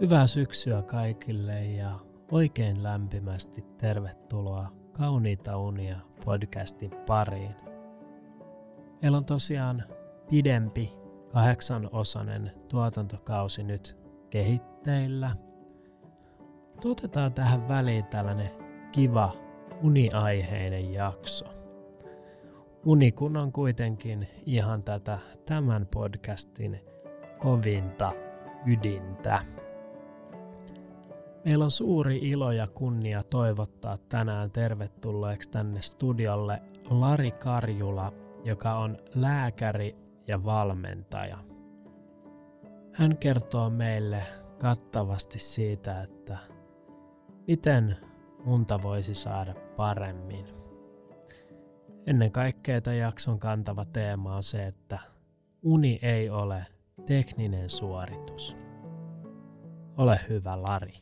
Hyvää syksyä kaikille ja oikein lämpimästi tervetuloa Kauniita unia podcastin pariin. Meillä on tosiaan pidempi 8-osainen tuotantokausi nyt kehitteillä. Otetaan tähän väliin tällainen kiva uniaiheinen jakso. Uni kun on kuitenkin ihan tätä tämän podcastin kovinta ydintä. Meillä on suuri ilo ja kunnia toivottaa tänään tervetulleeksi tänne studiolle Lari Karjula, joka on lääkäri ja valmentaja. Hän kertoo meille kattavasti siitä, että miten unta voisi saada paremmin. Ennen kaikkea tämän jakson kantava teema on se, että uni ei ole tekninen suoritus. Ole hyvä, Lari.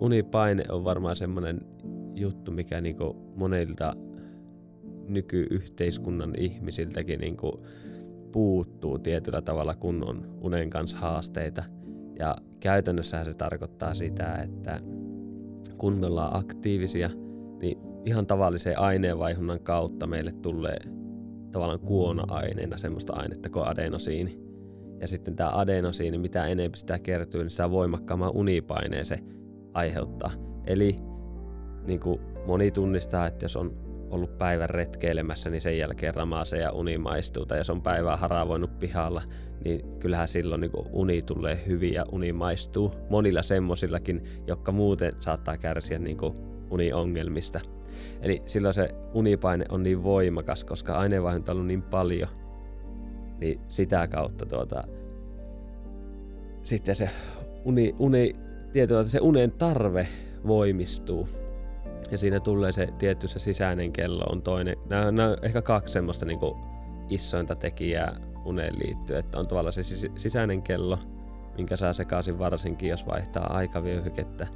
Unipaine on varmaan semmoinen juttu, mikä niinku monilta nykyyhteiskunnan ihmisiltäkin niinku puuttuu tietyllä tavalla, kun on unen kanssa haasteita. Ja käytännössähän se tarkoittaa sitä, että kun me ollaan aktiivisia, niin ihan tavallisen aineenvaihunnan kautta meille tulee tavallaan kuona-aineena semmoista ainetta kuin adenosiini. Ja sitten tämä adenosiini, mitä enemmän sitä kertyy, niin sitä voimakkaamman unipaineen se aiheuttaa. Eli niin kuin moni tunnistaa, että jos on ollut päivän retkeilemässä, niin sen jälkeen ramaasee ja uni maistuu. Tai jos on päivää haravoinut pihalla, niin kyllähän silloin niin uni tulee hyvin ja uni maistuu. Monilla semmosillakin, jotka muuten saattaa kärsiä niin kuin uniongelmista. Eli silloin se unipaine on niin voimakas, koska aineenvaihdunta on ollut niin paljon, niin sitä kautta sitten se unen tarve voimistuu. Ja siinä tulee se tietty se sisäinen kello on toinen. Nämä on ehkä kaksi semmoista niin kuin isointa tekijää uneen liittyen. Että on tavallaan se sisäinen kello, minkä saa sekaisin varsinkin, jos vaihtaa aikavyöhykettä.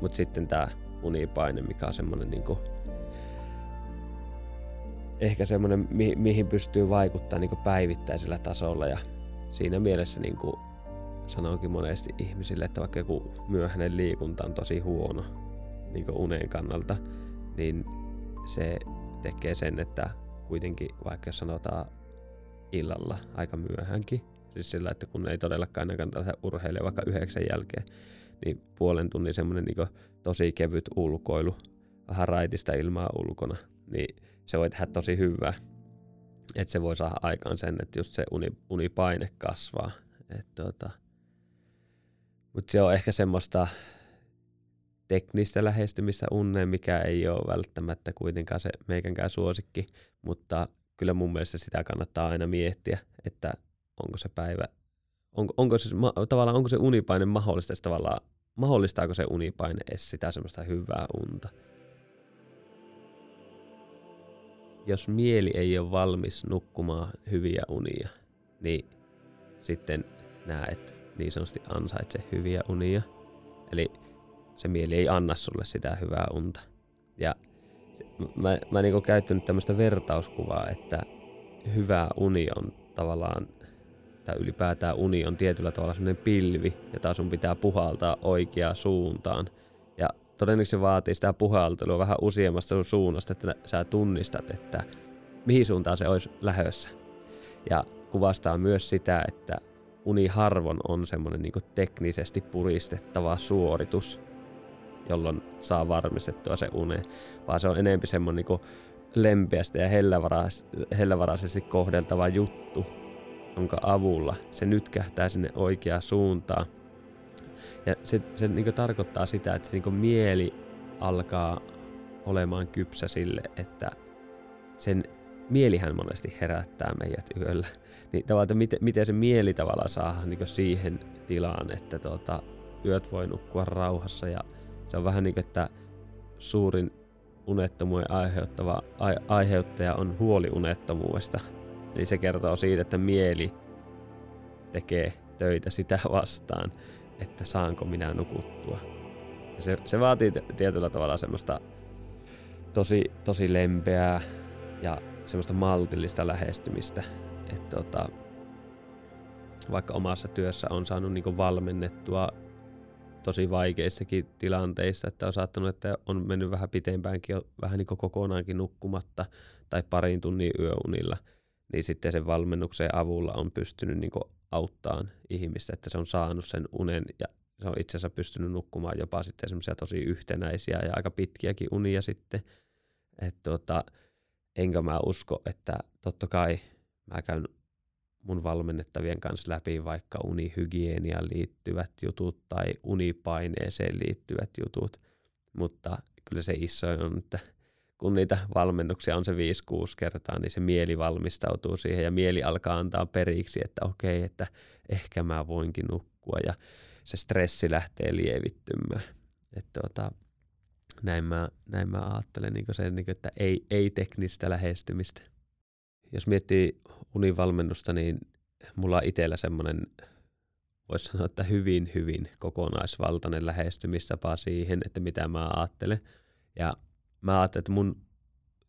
Mutta sitten tämä unipaine, mikä on semmoinen niin kuin ehkä semmoinen, mihin pystyy vaikuttamaan niin kuin päivittäisellä tasolla. Ja siinä mielessä niin kuin sanonkin monesti ihmisille, että vaikka joku myöhäinen liikunta on tosi huono niin kuin unen kannalta, niin se tekee sen, että kuitenkin vaikka jos sanotaan illalla aika myöhäänkin, siis sillä, että kun ei todellakaan aina kannata urheilija vaikka 9 jälkeen, niin puolen tunnin semmoinen niin kuin tosi kevyt ulkoilu, vähän raitista ilmaa ulkona, niin se voi tehdä tosi hyvää. Että se voi saada aikaan sen, että just se unipaine kasvaa. Mutta se on ehkä semmoista teknistä lähestymistä unneen, mikä ei ole välttämättä kuitenkaan se meikänkään suosikki, mutta kyllä mun mielestä sitä kannattaa aina miettiä, että onko se päivä, onko se unipaine mahdollista, tavallaan mahdollistaako se unipaine edes sitä semmoista hyvää unta. Jos mieli ei ole valmis nukkumaan hyviä unia, niin sitten näet niin sanotusti ansaitse hyviä unia. Eli se mieli ei anna sulle sitä hyvää unta. Ja mä niinku käyttänyt tämmöistä vertauskuvaa, että hyvä uni on tavallaan, tai ylipäätään uni on tietyllä tavalla semmoinen pilvi, jota sun pitää puhaltaa oikeaan suuntaan. Ja todennäköisesti vaatii sitä puhaltelua vähän useammasta suunnasta, että sä tunnistat, että mihin suuntaan se olisi lähössä. Ja kuvastaa myös sitä, että uni harvoin on semmoinen niinku teknisesti puristettava suoritus, jolloin saa varmistettua se une, vaan se on enemmän semmoinen niinku lempeästä ja hellävaraisesti kohdeltava juttu, jonka avulla se nytkähtää sinne oikeaan suuntaan. Ja se niinku tarkoittaa sitä, että se niinku mieli alkaa olemaan kypsä sille, että sen mielihän monesti herättää meidät yöllä. Niin tavallaan, että miten se mieli tavallaan saa niinku siihen tilaan, että yöt voi nukkua rauhassa. Ja se on vähän niin kuin, että suurin unettomuuden aiheuttaja on huoli unettomuudesta. Eli se kertoo siitä, että mieli tekee töitä sitä vastaan, että saanko minä nukuttua. Ja se vaatii tietyllä tavalla semmoista tosi, tosi lempeää ja semmoista maltillista lähestymistä. Että vaikka omassa työssä on saanut niin kuin valmennettua tosi vaikeissakin tilanteissa, että on saattanut, että on mennyt vähän pitempäänkin, vähän niin kuin kokonaankin nukkumatta tai parin tunnin yöunilla, niin sitten sen valmennuksen avulla on pystynyt niin kuin auttamaan ihmistä, että se on saanut sen unen ja se on itse asiassa pystynyt nukkumaan jopa sitten semmoisia tosi yhtenäisiä ja aika pitkiäkin unia sitten. Että enkä mä usko, että totta kai mä käyn mun valmennettavien kanssa läpi vaikka unihygieniaan liittyvät jutut tai unipaineeseen liittyvät jutut, mutta kyllä se isoin on, että kun niitä valmennuksia on se 5-6 kertaa, niin se mieli valmistautuu siihen ja mieli alkaa antaa periksi, että okei, että ehkä mä voinkin nukkua ja se stressi lähtee lievittymään. Että näin mä ajattelen, että ei teknistä lähestymistä. Jos miettii univalmennusta, niin mulla on itsellä semmoinen, voisi sanoa, että hyvin, hyvin kokonaisvaltainen lähestymistapa siihen, että mitä mä ajattelen. Ja mä ajattelen, että mun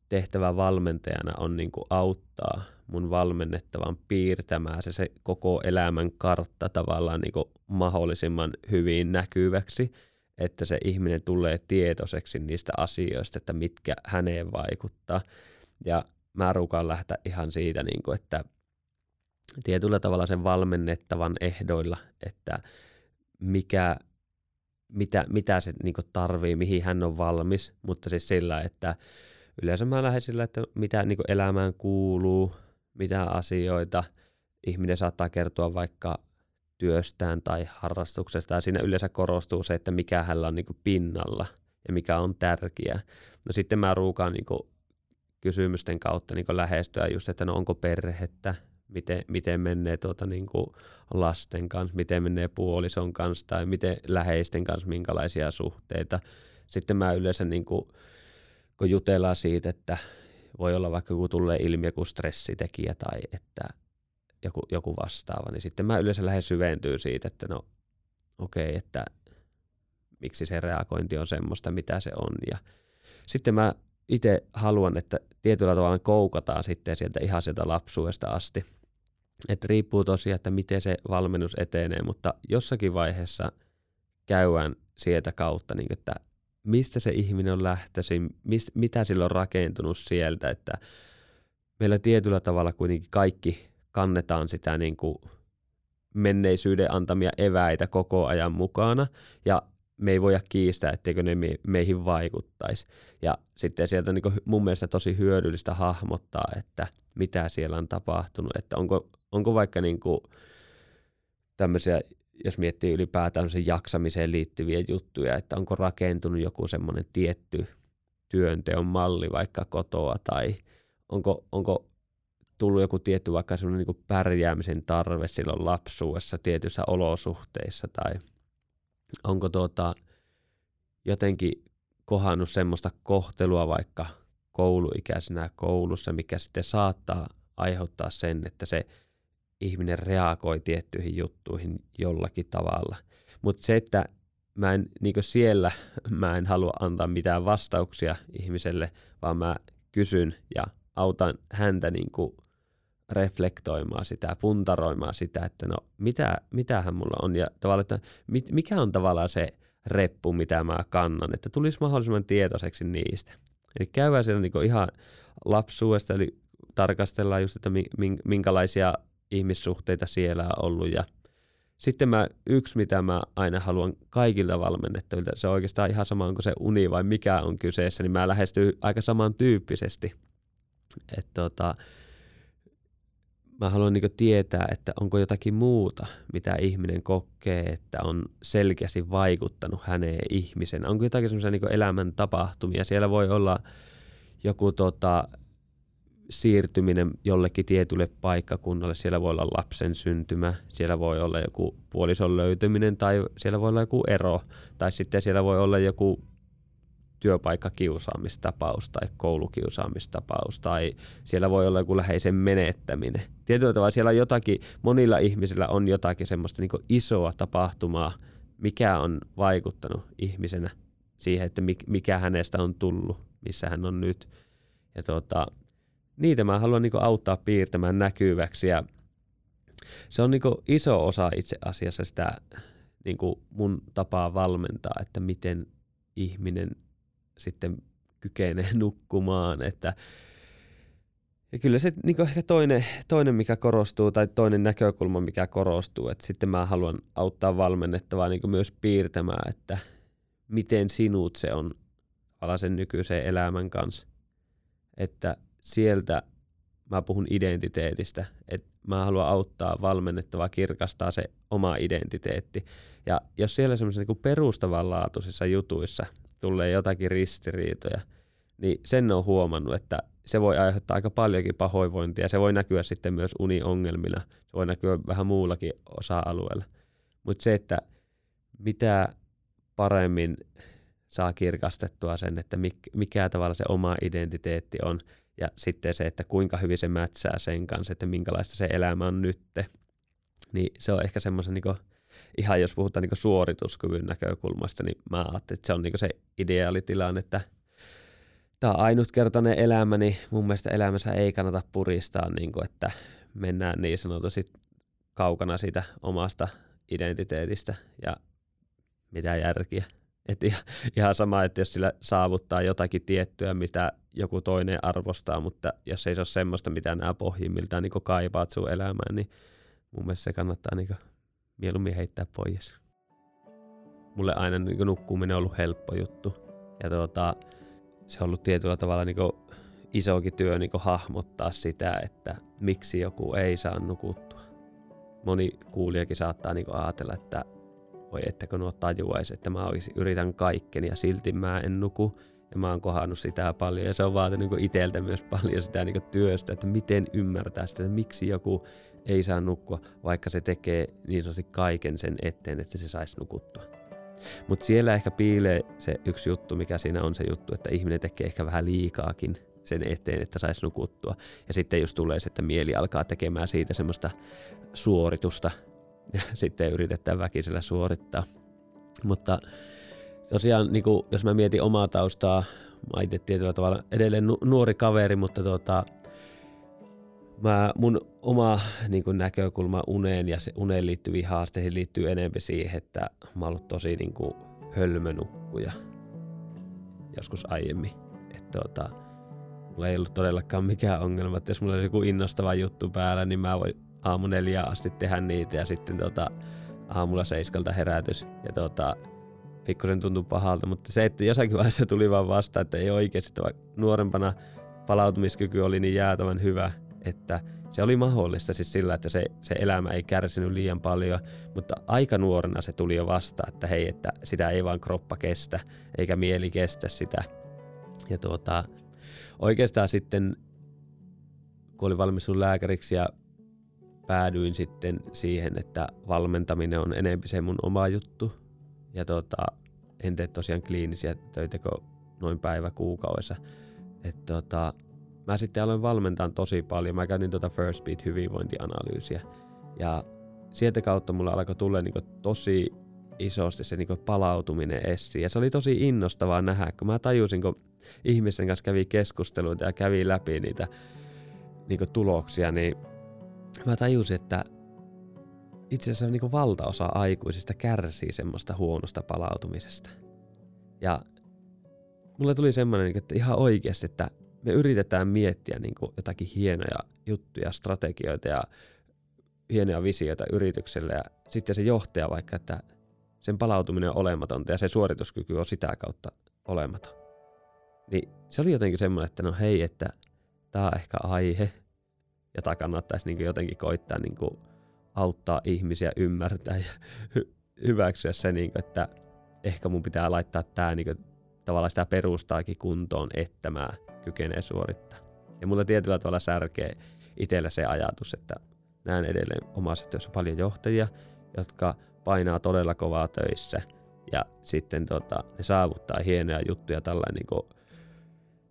tehtävä valmentajana on niin kuin auttaa mun valmennettavan piirtämään se koko elämän kartta tavallaan niin kuin mahdollisimman hyvin näkyväksi, että se ihminen tulee tietoiseksi niistä asioista, että mitkä häneen vaikuttaa. Ja mä ruukaan lähteä ihan siitä, niin kuin, että tietyllä tavalla sen valmennettavan ehdoilla, että mitä se niin kuin tarvii, mihin hän on valmis, mutta siis sillä, että yleensä mä lähden sillä, että mitä niin kuin elämään kuuluu, mitä asioita. Ihminen saattaa kertoa vaikka työstään tai harrastuksesta, ja siinä yleensä korostuu se, että mikä hänellä on niin kuin pinnalla ja mikä on tärkeää. No sitten mä ruukaan niin kuin kysymysten kautta niin kuin lähestyä just, että no onko perhettä, miten menee niin kuin lasten kanssa, miten menee puolison kanssa tai miten läheisten kanssa, minkälaisia suhteita. Sitten mä yleensä, niin kuin, kun jutellaan siitä, että voi olla vaikka kun tulee ilmi joku stressitekijä tai että joku vastaava, niin sitten mä yleensä lähden syventyy siitä, että no okei, että miksi se reagointi on semmoista, mitä se on. Ja sitten mä itse haluan, että tietyllä tavalla koukataan sitten sieltä ihan sieltä lapsuudesta asti. Että riippuu tosiaan, että miten se valmennus etenee, mutta jossakin vaiheessa käydään sieltä kautta, niin että mistä se ihminen on lähtöisin, mitä sillä on rakentunut sieltä, että meillä tietyllä tavalla kuitenkin kaikki kannetaan sitä niin kuin menneisyyden antamia eväitä koko ajan mukana ja me ei voida kiistää, etteikö ne meihin vaikuttaisi. Ja sitten sieltä niin kuin mun mielestä tosi hyödyllistä hahmottaa, että mitä siellä on tapahtunut, että onko vaikka niin kuin tämmöisiä, jos miettii ylipäätään sen jaksamiseen liittyviä juttuja, että onko rakentunut joku semmoinen tietty työnteon malli vaikka kotoa tai onko tullut joku tietty vaikka semmoinen niin kuin pärjäämisen tarve silloin lapsuudessa tietyissä olosuhteissa tai onko jotenkin kohannut semmoista kohtelua vaikka kouluikäisenä koulussa, mikä sitten saattaa aiheuttaa sen, että se ihminen reagoi tiettyihin juttuihin jollakin tavalla. Mutta se, että mä en halua antaa mitään vastauksia ihmiselle, vaan mä kysyn ja autan häntä niin kuin reflektoimaan sitä, puntaroimaan sitä, että no mitähän mulla on ja tavallaan, että mikä on tavallaan se reppu, mitä mä kannan, että tulisi mahdollisimman tietoiseksi niistä. Eli käydään siellä niinku ihan lapsuudesta, eli tarkastellaan just, että minkälaisia ihmissuhteita siellä on ollut ja sitten yksi, mitä mä aina haluan kaikilta valmennettavilta, se on oikeastaan ihan sama, onko se uni vai mikä on kyseessä, niin mä lähestyn aika samantyyppisesti. Että mä haluan niin tietää, että onko jotakin muuta, mitä ihminen kokee, että on selkeästi vaikuttanut häneen ihmisenä. Onko jotakin semmoisia niin elämän tapahtumia. Siellä voi olla joku siirtyminen jollekin tietylle paikkakunnalle. Siellä voi olla lapsen syntymä, siellä voi olla joku puolison löytyminen tai siellä voi olla joku ero. Tai sitten siellä voi olla joku työpaikkakiusaamistapaus tai koulukiusaamistapaus tai siellä voi olla joku läheisen menettäminen. Tietyllä tavalla siellä on jotakin, monilla ihmisillä on jotakin semmoista niin kuin isoa tapahtumaa, mikä on vaikuttanut ihmisenä siihen, että mikä hänestä on tullut, missä hän on nyt. Ja niitä mä haluan niin kuin auttaa piirtämään näkyväksi ja Se on niin kuin iso osa itse asiassa sitä niin kuin mun tapaa valmentaa, että miten ihminen sitten kykenee nukkumaan. Että ja kyllä se niin kuin ehkä toinen, mikä korostuu, tai toinen näkökulma, mikä korostuu, että sitten mä haluan auttaa valmennettavaa niin kuin myös piirtämään, että miten sinut se on sen nykyisen elämän kanssa. Että sieltä mä puhun identiteetistä, että mä haluan auttaa valmennettavaa kirkastaa se oma identiteetti. Ja jos siellä semmoisissa niin kuin perustavanlaatuisissa jutuissa tulee jotakin ristiriitoja, niin sen on huomannut, että se voi aiheuttaa aika paljonkin pahoinvointia. Se voi näkyä sitten myös uniongelmina. Se voi näkyä vähän muullakin osa-alueella. Mutta se, että mitä paremmin saa kirkastettua sen, että mikä tavalla se oma identiteetti on, ja sitten se, että kuinka hyvin se mätsää sen kanssa, että minkälaista se elämä on nyt. Niin se on ehkä semmoisen, niin ihan jos puhutaan niin suorituskyvyn näkökulmasta, niin mä ajattelin, että se on niin se ideaalitilanne, että tämä on ainutkertainen elämä, niin mun mielestä elämässä ei kannata puristaa, niin kuin, että mennään niin sanotusti kaukana siitä omasta identiteetistä ja mitä järkiä. Että ihan sama, että jos sillä saavuttaa jotakin tiettyä, mitä joku toinen arvostaa, mutta jos ei se ole semmoista, mitä nämä pohjimmiltaan niin kaipaat sun elämään, niin mun mielestä se kannattaa niin mieluummin heittää pois. Mulle aina niin nukkuminen on ollut helppo juttu. Ja se on ollut tietyllä tavalla niin isokin työ niin hahmottaa sitä, että miksi joku ei saa nukuttua. Moni kuulijakin saattaa niin ajatella, että voi ettekö nuo tajuaisi, että mä yritän kaikkeni ja silti mä en nuku. Ja mä oon kohannut sitä paljon ja se on vaatinut niin itseltä myös paljon sitä niin työstä, että miten ymmärtää sitä, että miksi joku ei saa nukkua, vaikka se tekee niin sanotusti kaiken sen eteen, että se saisi nukuttua. Mutta siellä ehkä piilee se yksi juttu, mikä siinä on se juttu, että ihminen tekee ehkä vähän liikaakin sen eteen, että saisi nukuttua. Ja sitten jos tulee se, että mieli alkaa tekemään siitä semmoista suoritusta, ja sitten yritetään väkisellä suorittaa. Mutta tosiaan, niin kun, jos mä mietin omaa taustaa, mä itse tietyllä tavalla edelleen nuori kaveri, mutta mun oma niin kun näkökulma uneen ja uneen liittyviin haasteisiin liittyy enemmän siihen, että mä oon ollut tosi niin kun hölmönukkuja joskus aiemmin. Että mulla ei ollut todellakaan mikään ongelma, että jos mulla oli joku innostava juttu päällä, niin mä voin aamu 4 asti tehdä niitä ja sitten aamulla 7 herätys ja pikkusen tuntui pahalta, mutta se, että jossakin vaiheessa tuli vaan vastaan, että ei oikeasti, nuorempana palautumiskyky oli niin jäätävän hyvä, että se oli mahdollista siis sillä, että se elämä ei kärsinyt liian paljon, mutta aika nuorena se tuli jo vastaan, että hei, että sitä ei vaan kroppa kestä eikä mieli kestä sitä. Ja oikeastaan sitten, kun olin valmistunut lääkäriksi ja päädyin sitten siihen, että valmentaminen on enemmän se mun oma juttu. Ja en tee tosiaan kliinisiä töitä kuin noin päivä kuukaudessa. Et mä sitten aloin valmentaa tosi paljon. Mä käytin First Beat hyvinvointianalyysiä. Ja sieltä kautta mulla alkoi tulla niinku tosi isosti se niinku palautuminen esiin. Ja se oli tosi innostavaa nähdä, kun mä tajusin, kun ihmisten kanssa kävi keskusteluita ja kävi läpi niitä niinku tuloksia, niin mä tajusin, että itse asiassa niin kuin valtaosa aikuisista kärsii semmoista huonosta palautumisesta. Ja mulle tuli semmoinen, että ihan oikeasti, että me yritetään miettiä niin kuin jotakin hienoja juttuja, strategioita ja hienoja visioita yritykselle. Ja sitten se johtaja vaikka, että sen palautuminen on olematonta ja se suorituskyky on sitä kautta olematon. Niin se oli jotenkin semmoinen, että no hei, että tää on ehkä aihe, jota kannattaisi niin jotenkin koittaa niin auttaa ihmisiä ymmärtää ja hyväksyä se, niin kuin, että ehkä mun pitää laittaa tämä niin kuin, tavallaan sitä perustaakin kuntoon, että mä kykenee suorittaa. Ja mulla tietyllä tavalla särkee itsellä se ajatus, että näen edelleen omassa työssä paljon johtajia, jotka painaa todella kovaa töissä ja sitten ne saavuttaa hienoja juttuja tällainen, niin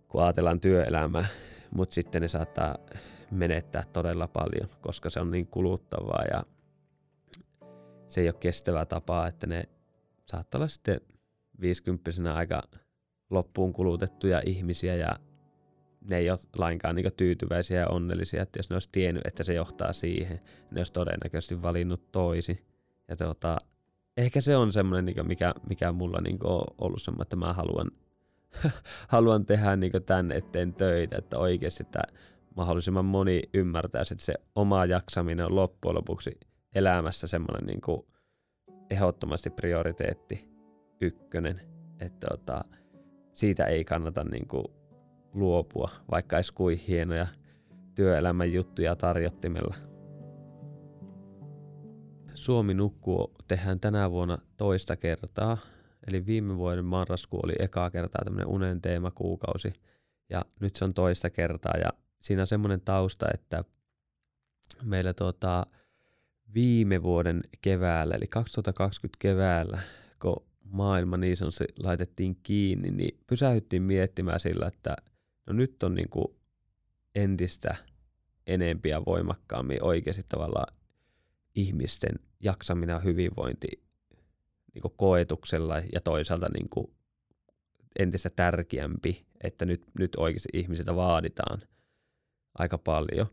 kun ajatellaan työelämää, mutta sitten ne saattaa menettää todella paljon, koska se on niin kuluttavaa ja se ei ole kestävää tapaa, että ne saattaa olla sitten 50-vuotiaana aika loppuun kulutettuja ihmisiä ja ne ei ole lainkaan niin tyytyväisiä ja onnellisia, että jos ne olisi tiennyt, että se johtaa siihen, ne olisi todennäköisesti valinnut toisin. Ja ehkä se on semmoinen, niin mikä mulla niin on ollut semmoinen, että mä haluan tehdä niin tämän eteen töitä, että oikeasti että mahdollisimman moni ymmärtäisi, että se oma jaksaminen on loppujen lopuksi elämässä semmoinen niin ehdottomasti prioriteetti ykkönen, että siitä ei kannata niin luopua, vaikka olisi kuin hienoja työelämän juttuja tarjottimella. Suomi nukkuu tehdään tänä vuonna toista kertaa, eli viime vuoden marraskuu oli ekaa kertaa tämmöinen unen teemakuukausi, ja nyt se on toista kertaa, ja siinä on semmoinen tausta, että meillä viime vuoden keväällä, eli 2020 keväällä, kun maailma niin sanotusti laitettiin kiinni, niin pysähdyttiin miettimään sillä, että no nyt on niin kuin entistä enempi ja voimakkaammin oikeasti tavallaan ihmisten jaksaminen ja hyvinvointi niin kuin koetuksella ja toisaalta niin kuin entistä tärkeämpi, että nyt oikeasti ihmisiltä vaaditaan aika paljon.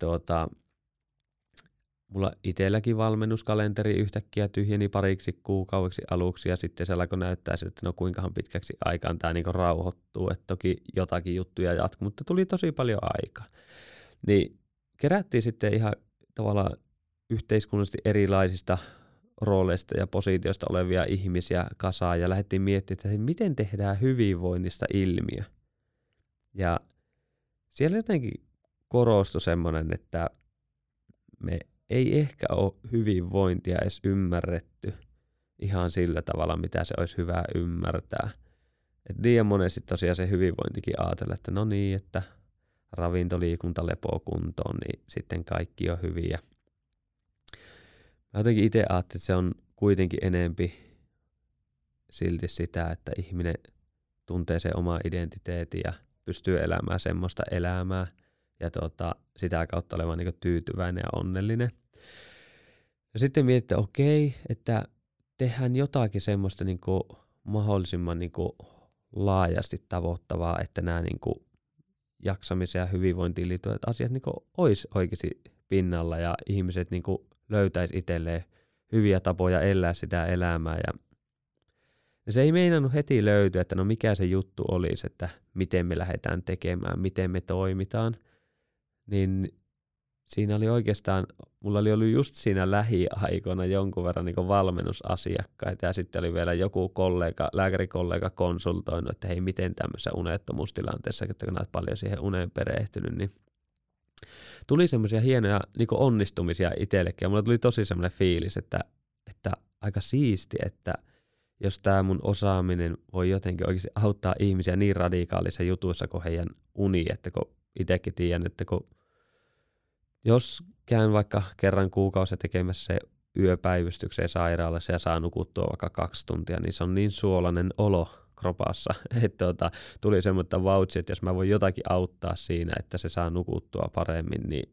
Ja mulla itselläkin valmennuskalenteri yhtäkkiä tyhjeni pariksi kuukaudeksi aluksi ja sitten se alkoi näyttää siltä, että no kuinkahan pitkäksi aikaan tämä niinku rauhoittuu, että toki jotakin juttuja jatkuu, mutta tuli tosi paljon aikaa. Niin kerättiin sitten ihan tavallaan yhteiskunnallisesti erilaisista rooleista ja positioista olevia ihmisiä kasaan ja lähdettiin miettimään, että miten tehdään hyvinvoinnista ilmiö. Ja siellä jotenkin korostui semmoinen, että me ei ehkä ole hyvinvointia edes ymmärretty ihan sillä tavalla, mitä se olisi hyvä ymmärtää. Et liian monesti tosiaan se hyvinvointikin ajatella, että no niin, että ravintoliikunta lepoo kuntoon, niin sitten kaikki on hyviä. Mä jotenkin itse ajattelin, että se on kuitenkin enempi silti sitä, että ihminen tuntee sen oman identiteetin ja pystyy elämään semmoista elämää ja sitä kautta olemaan niin tyytyväinen ja onnellinen. Ja sitten mietitään, että okei, että tehdään jotakin semmoista niin mahdollisimman niin laajasti tavoittavaa, että nämä niin jaksamisen ja hyvinvointiin liittyvät asiat niin olisi oikeasti pinnalla ja ihmiset niin löytäisi itselleen hyviä tapoja elää sitä elämää. Ja se ei meinannut heti löytyä, että no mikä se juttu olisi, että miten me lähdetään tekemään, miten me toimitaan. Niin siinä oli oikeastaan, mulla oli ollut just siinä lähiaikoina jonkun verran niin kuin valmennusasiakkaita ja sitten oli vielä joku lääkärikollega konsultoinut, että hei miten tämmöisessä unettomuustilanteessa, että kun olet paljon siihen uneen perehtynyt, niin tuli semmoisia hienoja niin kuin onnistumisia itsellekin ja mulla tuli tosi semmoinen fiilis, että aika siisti, että jos tämä mun osaaminen voi jotenkin oikeasti auttaa ihmisiä niin radikaalissa jutuissa kuin heidän uni, että kun itsekin tiedän, että kun jos käyn vaikka kerran kuukausi tekemässä yöpäivystykseen sairaalassa ja saa nukuttua vaikka 2 tuntia, niin se on niin suolainen olo kropassa, että tuli semmoinen vautsi, että jos mä voin jotakin auttaa siinä, että se saa nukuttua paremmin, niin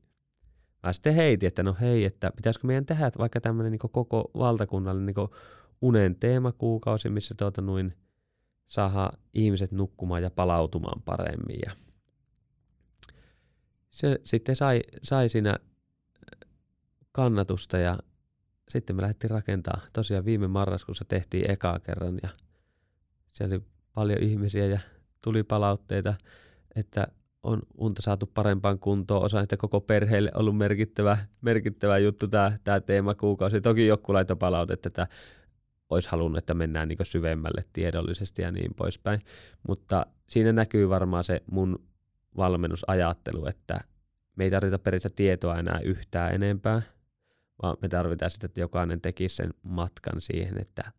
mä sitten heitin, että no hei, että pitäisikö meidän tehdä vaikka tämmöinen niin koko valtakunnallinen niin unen teemakuukausi, missä saadaan ihmiset nukkumaan ja palautumaan paremmin. Ja se sitten sai siinä kannatusta ja sitten me lähdettiin rakentamaan. Tosiaan viime marraskuussa tehtiin ekaa kerran ja siellä oli paljon ihmisiä ja tuli palautteita, että on unta saatu parempaan kuntoon. Osa niitä koko perheelle ollut merkittävä juttu tämä teemakuukausi. Toki joku laitoi palautetta, että olisi halunnut, että mennään niin syvemmälle tiedollisesti ja niin poispäin. Mutta siinä näkyy varmaan se mun valmennusajattelu, että me ei tarvita periaatteessa tietoa enää yhtään enempää, vaan me tarvitaan sitä, että jokainen tekisi sen matkan siihen, että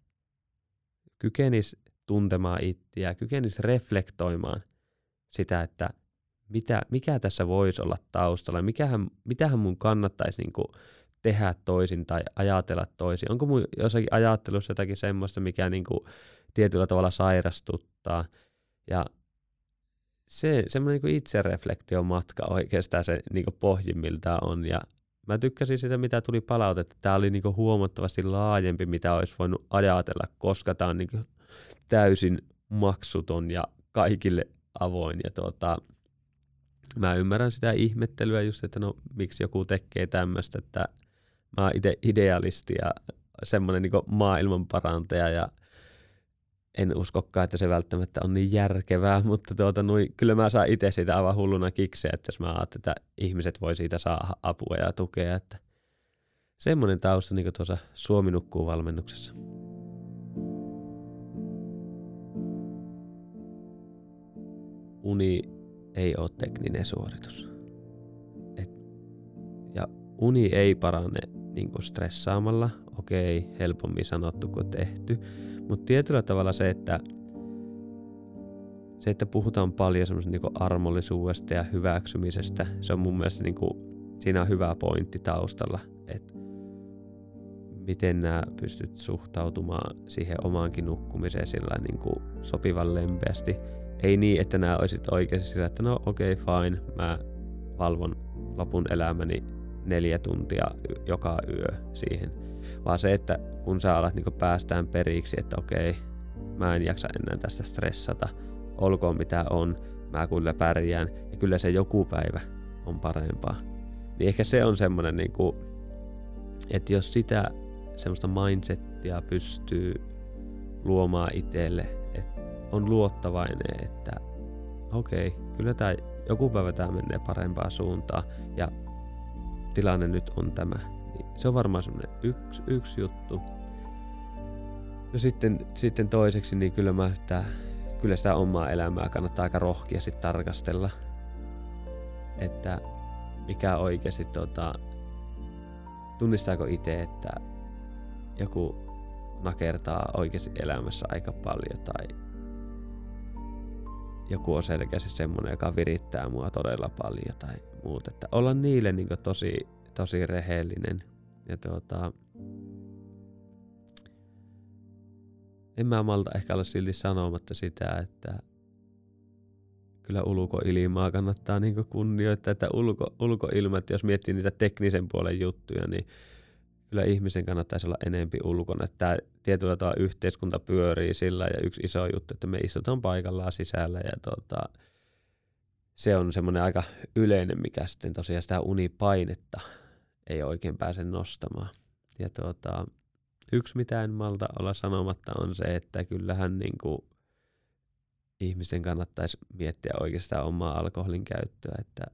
kykenisi tuntemaan itseä, kykenisi reflektoimaan sitä, että mikä tässä voisi olla taustalla, mitähän mun kannattaisi niin kuin tehdä toisin tai ajatella toisin. Onko mun jossakin ajattelussa jotakin semmoista, mikä niin kuin tietyllä tavalla sairastuttaa ja se semmoinen niin itsereflektiomatka oikeastaan se niin pohjimmiltaan on ja mä tykkäsin sitä mitä tuli palautetta. Tämä oli niin huomattavasti laajempi mitä olisi voinut ajatella, koska tämä on niin täysin maksuton ja kaikille avoin ja mä ymmärrän sitä ihmettelyä just, että no miksi joku tekee tämmöistä, että mä oon itse idealisti ja semmoinen niin kuin maailmanparantaja ja en uskokaan, että se välttämättä on niin järkevää, mutta kyllä mä saan itse siitä aivan hulluna kikseen, että jos mä ajattelin, että ihmiset voi siitä saada apua ja tukea, että semmoinen tausta niin kuin tuossa Suomi nukkuu -valmennuksessa. Uni ei ole tekninen suoritus. Ja uni ei parane niin kuin stressaamalla. Okei, helpommin sanottu kuin tehty. Mutta tietyllä tavalla se, että puhutaan paljon semmoisen niin kuin armollisuudesta ja hyväksymisestä, se on mun mielestä niin kuin, siinä on hyvä pointti taustalla, että miten nämä pystyt suhtautumaan siihen omaankin nukkumiseen sillä niin kuin sopivan lempeästi. Ei niin, että nämä olisit oikeasti sillä, että no okei, fine, mä valvon lopun elämäni 4 tuntia joka yö siihen. Vaan se, että kun sä alat niin päästään periksi, että okei, mä en jaksa enää tästä stressata, olkoon mitä on, mä kyllä pärjään ja kyllä se joku päivä on parempaa. Niin ehkä se on semmoinen, niin kuin, että jos sitä semmoista mindsettiä pystyy luomaan itselle, että on luottavainen, että okei, kyllä tää, joku päivä tää menee parempaan suuntaan ja tilanne nyt on tämä. Se on varmaan semmoinen yksi juttu. No sitten toiseksi, niin kyllä sitä omaa elämää kannattaa aika rohkeasti tarkastella. Että mikä oikeasti, tunnistaako itse, että joku nakertaa oikeasti elämässä aika paljon tai joku on selkeästi semmoinen, joka virittää mua todella paljon tai muuta. Että olla niille niin tosi rehellinen. Ja en mä malta ehkä olla silti sanomatta sitä, että kyllä ulkoilmaa kannattaa niinku kunnioittaa, että ulkoilmat, jos miettii niitä teknisen puolen juttuja, niin kyllä ihmisen kannattaisi olla enempi ulkona. Tämä tietyllä tavalla yhteiskunta pyörii sillä ja yksi iso juttu, että me istutaan paikallaan sisällä ja se on semmoinen aika yleinen, mikä sitten tosiaan sitä unipainetta ei oikein pääse nostamaan. Ja yksi mitä en malta olla sanomatta on se, että kyllähän niinku ihmisten kannattaisi miettiä oikeastaan omaa alkoholin käyttöä, että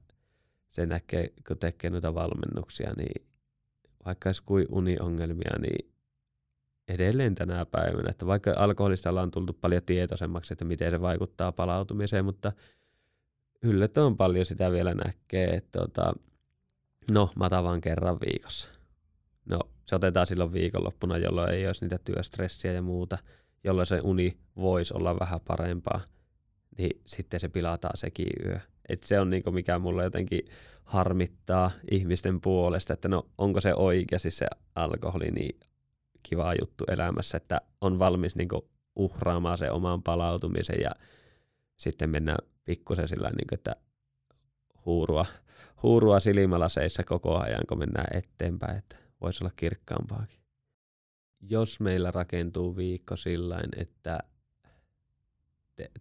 se näkee, kun tekee noita valmennuksia, niin vaikka olisi kuin uniongelmia, niin edelleen tänä päivänä, että vaikka alkoholista ollaan tultu paljon tietoisemmaksi, että miten se vaikuttaa palautumiseen, mutta yllättävän paljon sitä vielä näkee, että mä otan vaan kerran viikossa. No, se otetaan silloin viikonloppuna, jolloin ei olisi niitä työstressiä ja muuta, jolloin se uni voisi olla vähän parempaa, niin sitten se pilataan sekin yö. Et se on niinku mikä mulle jotenkin harmittaa ihmisten puolesta, että no onko se oikeasti se alkoholi niin kiva juttu elämässä, että on valmis niinku uhraamaan sen oman palautumisen ja sitten mennään pikkusen sillä niin kuin, että huurua silmälaseissa koko ajan, kun mennään eteenpäin, että voisi olla kirkkaampaakin. Jos meillä rakentuu viikko sillain, että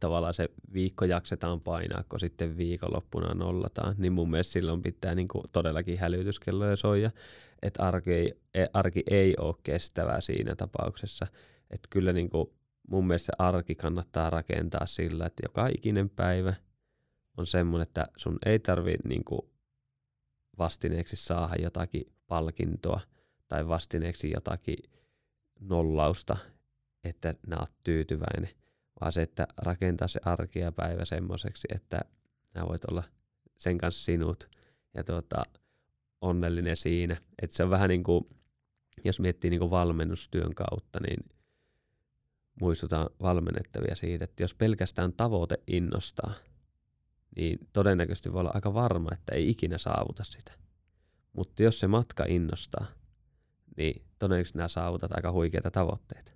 tavallaan se viikko jaksetaan painaa, kun sitten viikonloppuna nollataan, niin mun mielestä silloin pitää niin kuin todellakin hälytyskelloja soija, että arki ei ole kestävää siinä tapauksessa. Että kyllä niin kuin mun mielestä arki kannattaa rakentaa sillä, että joka ikinen päivä on semmoinen, että sun ei tarvitse niinku vastineeksi saada jotakin palkintoa tai vastineeksi jotakin nollausta, että nää oot tyytyväinen, vaan se, että rakentaa se arki ja päivä semmoiseksi, että nää voit olla sen kanssa sinut ja onnellinen siinä. Että se on vähän niin kuin, jos miettii niin kuin valmennustyön kautta, niin muistutaan valmennettavia siitä, että jos pelkästään tavoite innostaa, niin todennäköisesti voi olla aika varma, että ei ikinä saavuta sitä. Mutta jos se matka innostaa, niin todennäköisesti nämä saavutat aika huikeita tavoitteita.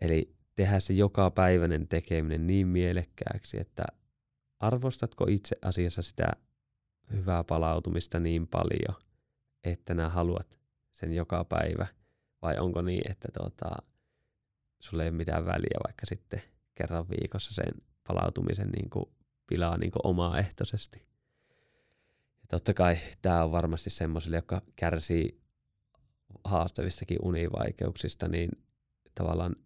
Eli tehdä se jokapäiväinen tekeminen niin mielekkääksi, että arvostatko itse asiassa sitä hyvää palautumista niin paljon, että nää haluat sen joka päivä, vai onko niin, että sulla ei ole mitään väliä, vaikka sitten kerran viikossa sen palautumisen niin kuin pilaa niin kuin omaehtoisesti. Ja totta kai tämä on varmasti semmoisille, jotka kärsii haastavistakin univaikeuksista, niin tavallaan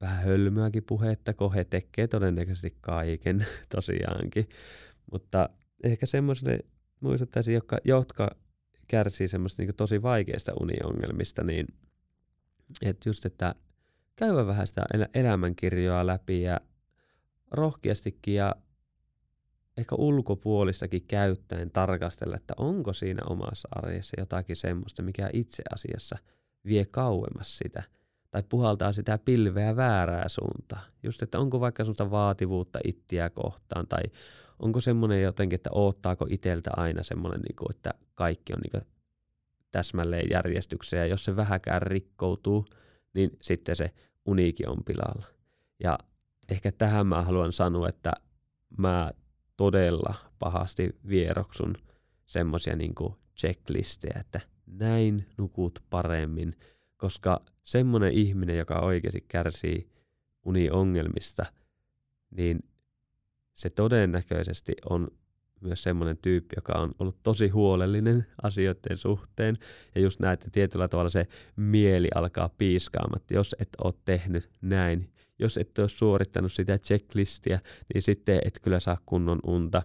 vähän hölmöäkin puhetta, kun he tekee todennäköisesti kaiken tosiaankin. Mutta ehkä semmoisille muistuttaisin, jotka kärsii semmoista niin tosi vaikeista uniongelmista, niin että just, että käydä vähän sitä elämänkirjoa läpi ja rohkeastikin ja ehkä ulkopuolistakin käyttäen tarkastella, että onko siinä omassa arjessa jotakin semmoista, mikä itse asiassa vie kauemmas sitä tai puhaltaa sitä pilveä väärää suuntaan. Just, että onko vaikka semmoista vaativuutta ittiä kohtaan tai onko semmoinen jotenkin, että oottaako itseltä aina semmoinen, että kaikki on täsmälleen järjestykseen ja jos se vähäkään rikkoutuu, niin sitten se uniikin on pilalla. Ja ehkä tähän mä haluan sanoa, että mä todella pahasti vieroksun semmoisia checklistejä, että näin nukut paremmin, koska semmoinen ihminen, joka oikeasti kärsii uniongelmista, niin se todennäköisesti on myös semmoinen tyyppi, joka on ollut tosi huolellinen asioiden suhteen. Ja just näette tietyllä tavalla se mieli alkaa piiskaamaan, että jos et ole tehnyt näin, jos et ole suorittanut sitä checklistiä, niin sitten et kyllä saa kunnon unta.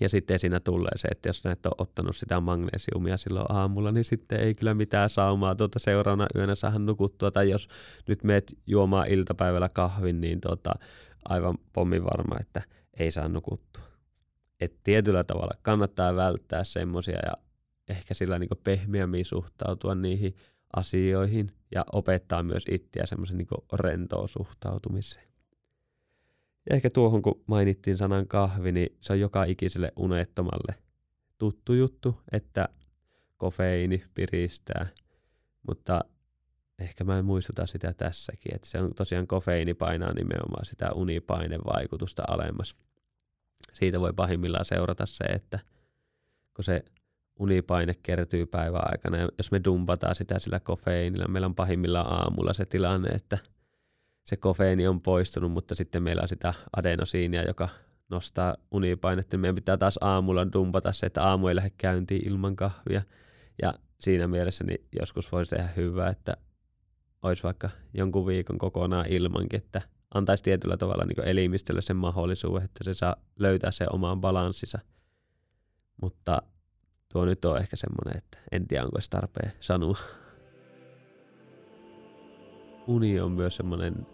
Ja sitten siinä tulee se, että jos näet on ottanut sitä magnesiumia silloin aamulla, niin sitten ei kyllä mitään saumaa seuraavana yönä saada nukuttua. Tai jos nyt meet juomaan iltapäivällä kahvin, niin aivan pommin varma, että ei saa nukuttua. Et tietyllä tavalla kannattaa välttää semmoisia ja ehkä sillä pehmeämmin suhtautua niihin asioihin ja opettaa myös itseä semmoisen rentoon suhtautumiseen. Ja ehkä tuohon, kun mainittiin sanan kahvi, niin se on joka ikiselle unettomalle tuttu juttu, että kofeiini piristää, mutta ehkä mä en muistuta sitä tässäkin, että se on tosiaan kofeiini painaa nimenomaan sitä unipainevaikutusta alemmas. Siitä voi pahimmillaan seurata se, että kun se unipaine kertyy päivän aikana ja jos me dumpataan sitä sillä kofeiinilla, meillä on pahimmillaan aamulla se tilanne, että se kofeiini on poistunut, mutta sitten meillä on sitä adenosiinia, joka nostaa unipainetta. Meidän pitää taas aamulla dumpata se, että aamu ei lähde käyntiin ilman kahvia. Ja siinä mielessä niin joskus voisi tehdä hyvää, että olisi vaikka jonkun viikon kokonaan ilmankin, että antaisi tietyllä tavalla niin elimistölle sen mahdollisuuden, että se saa löytää sen oman balanssinsa. Mutta tuo nyt on ehkä semmoinen, että en tiedä onko se tarpeen sanoa. Uni on myös semmoinen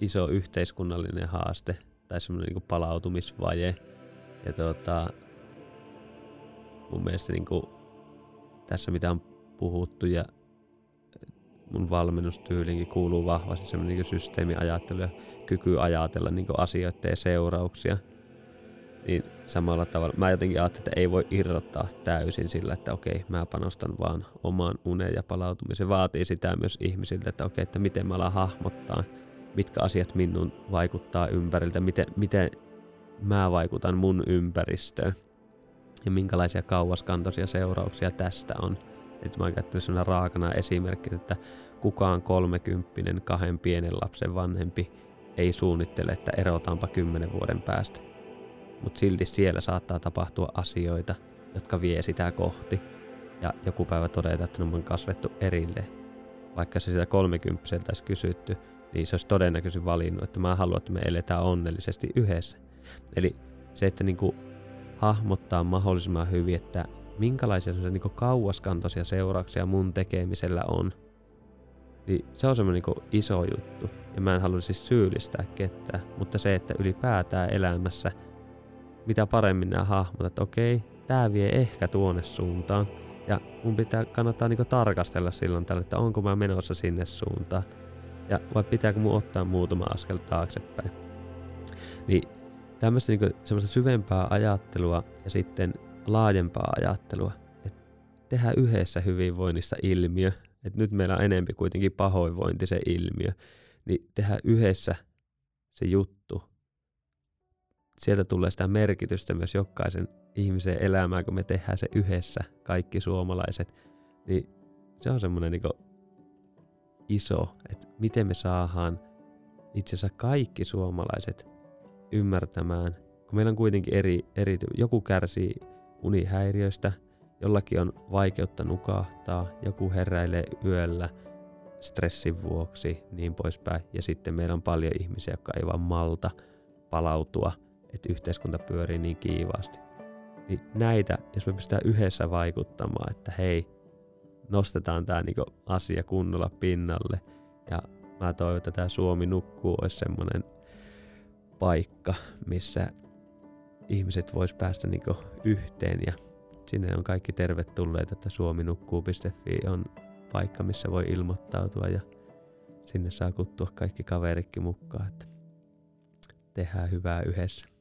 iso yhteiskunnallinen haaste tai semmoinen niin palautumisvaje. Ja mun mielestä niin tässä mitä on puhuttu ja mun valmennustyyliinkin kuuluu vahvasti semmoinen niin systeemiajattelu ja kyky ajatella niin asioiden seurauksia. Niin samalla tavalla mä jotenkin ajattelin, että ei voi irrottaa täysin sillä, että okei, mä panostan vaan omaan uneen ja palautumiseen. Vaatii sitä myös ihmisiltä, että okei, että miten mä alan hahmottaa, mitkä asiat minun vaikuttaa ympäriltä, miten mä vaikutan mun ympäristöön ja minkälaisia kauaskantoisia seurauksia tästä on. Että mä oon käyttänyt sellainen raakana esimerkki, että kukaan 30 kahden pienen lapsen vanhempi ei suunnittele, että erotaanpa 10 vuoden päästä. Mutta silti siellä saattaa tapahtua asioita, jotka vie sitä kohti. Ja joku päivä todeta, että no on kasvettu erilleen. Vaikka se sitä 30-vuotiaalta olisi kysytty, niin se olisi todennäköisesti valinnut, että mä haluan, että me eletään onnellisesti yhdessä. Eli se, että hahmottaa mahdollisimman hyvin, että minkälaisia kauaskantoisia seurauksia mun tekemisellä on. Niin se on semmoinen iso juttu. Ja mä en halua siis syyllistää ketään, mutta se, että ylipäätään elämässä mitä paremmin nämä hahmot, että okei, tää vie ehkä tuonne suuntaan. Ja mun kannattaa tarkastella silloin tällä, että onko mä menossa sinne suuntaan. Ja vai pitääkö mun ottaa muutama askel taaksepäin. Niin tämmöistä semmoista syvempää ajattelua ja sitten laajempaa ajattelua. Että tehdään yhdessä hyvinvoinnista ilmiö. Että nyt meillä on enemmän kuitenkin pahoinvointi se ilmiö. Niin tehdään yhdessä se juttu. Sieltä tulee sitä merkitystä myös jokaisen ihmisen elämään, kun me tehdään se yhdessä, kaikki suomalaiset. Niin se on semmoinen iso, että miten me saadaan itse asiassa kaikki suomalaiset ymmärtämään. Kun meillä on kuitenkin joku kärsii unihäiriöistä, jollakin on vaikeutta nukahtaa, joku heräilee yöllä stressin vuoksi, niin poispäin. Ja sitten meillä on paljon ihmisiä, jotka ei vaan malta palautua, että yhteiskunta pyörii niin kiivaasti. Niin näitä, jos me pystytään yhdessä vaikuttamaan, että hei, nostetaan tämä niinku asia kunnolla pinnalle. Ja mä toivon, että tämä Suomi nukkuu olisi semmoinen paikka, missä ihmiset vois päästä niinku yhteen. Ja sinne on kaikki tervetulleet, että suominukkuu.fi on paikka, missä voi ilmoittautua ja sinne saa kuttua kaikki kaverikki mukaan, että tehdään hyvää yhdessä.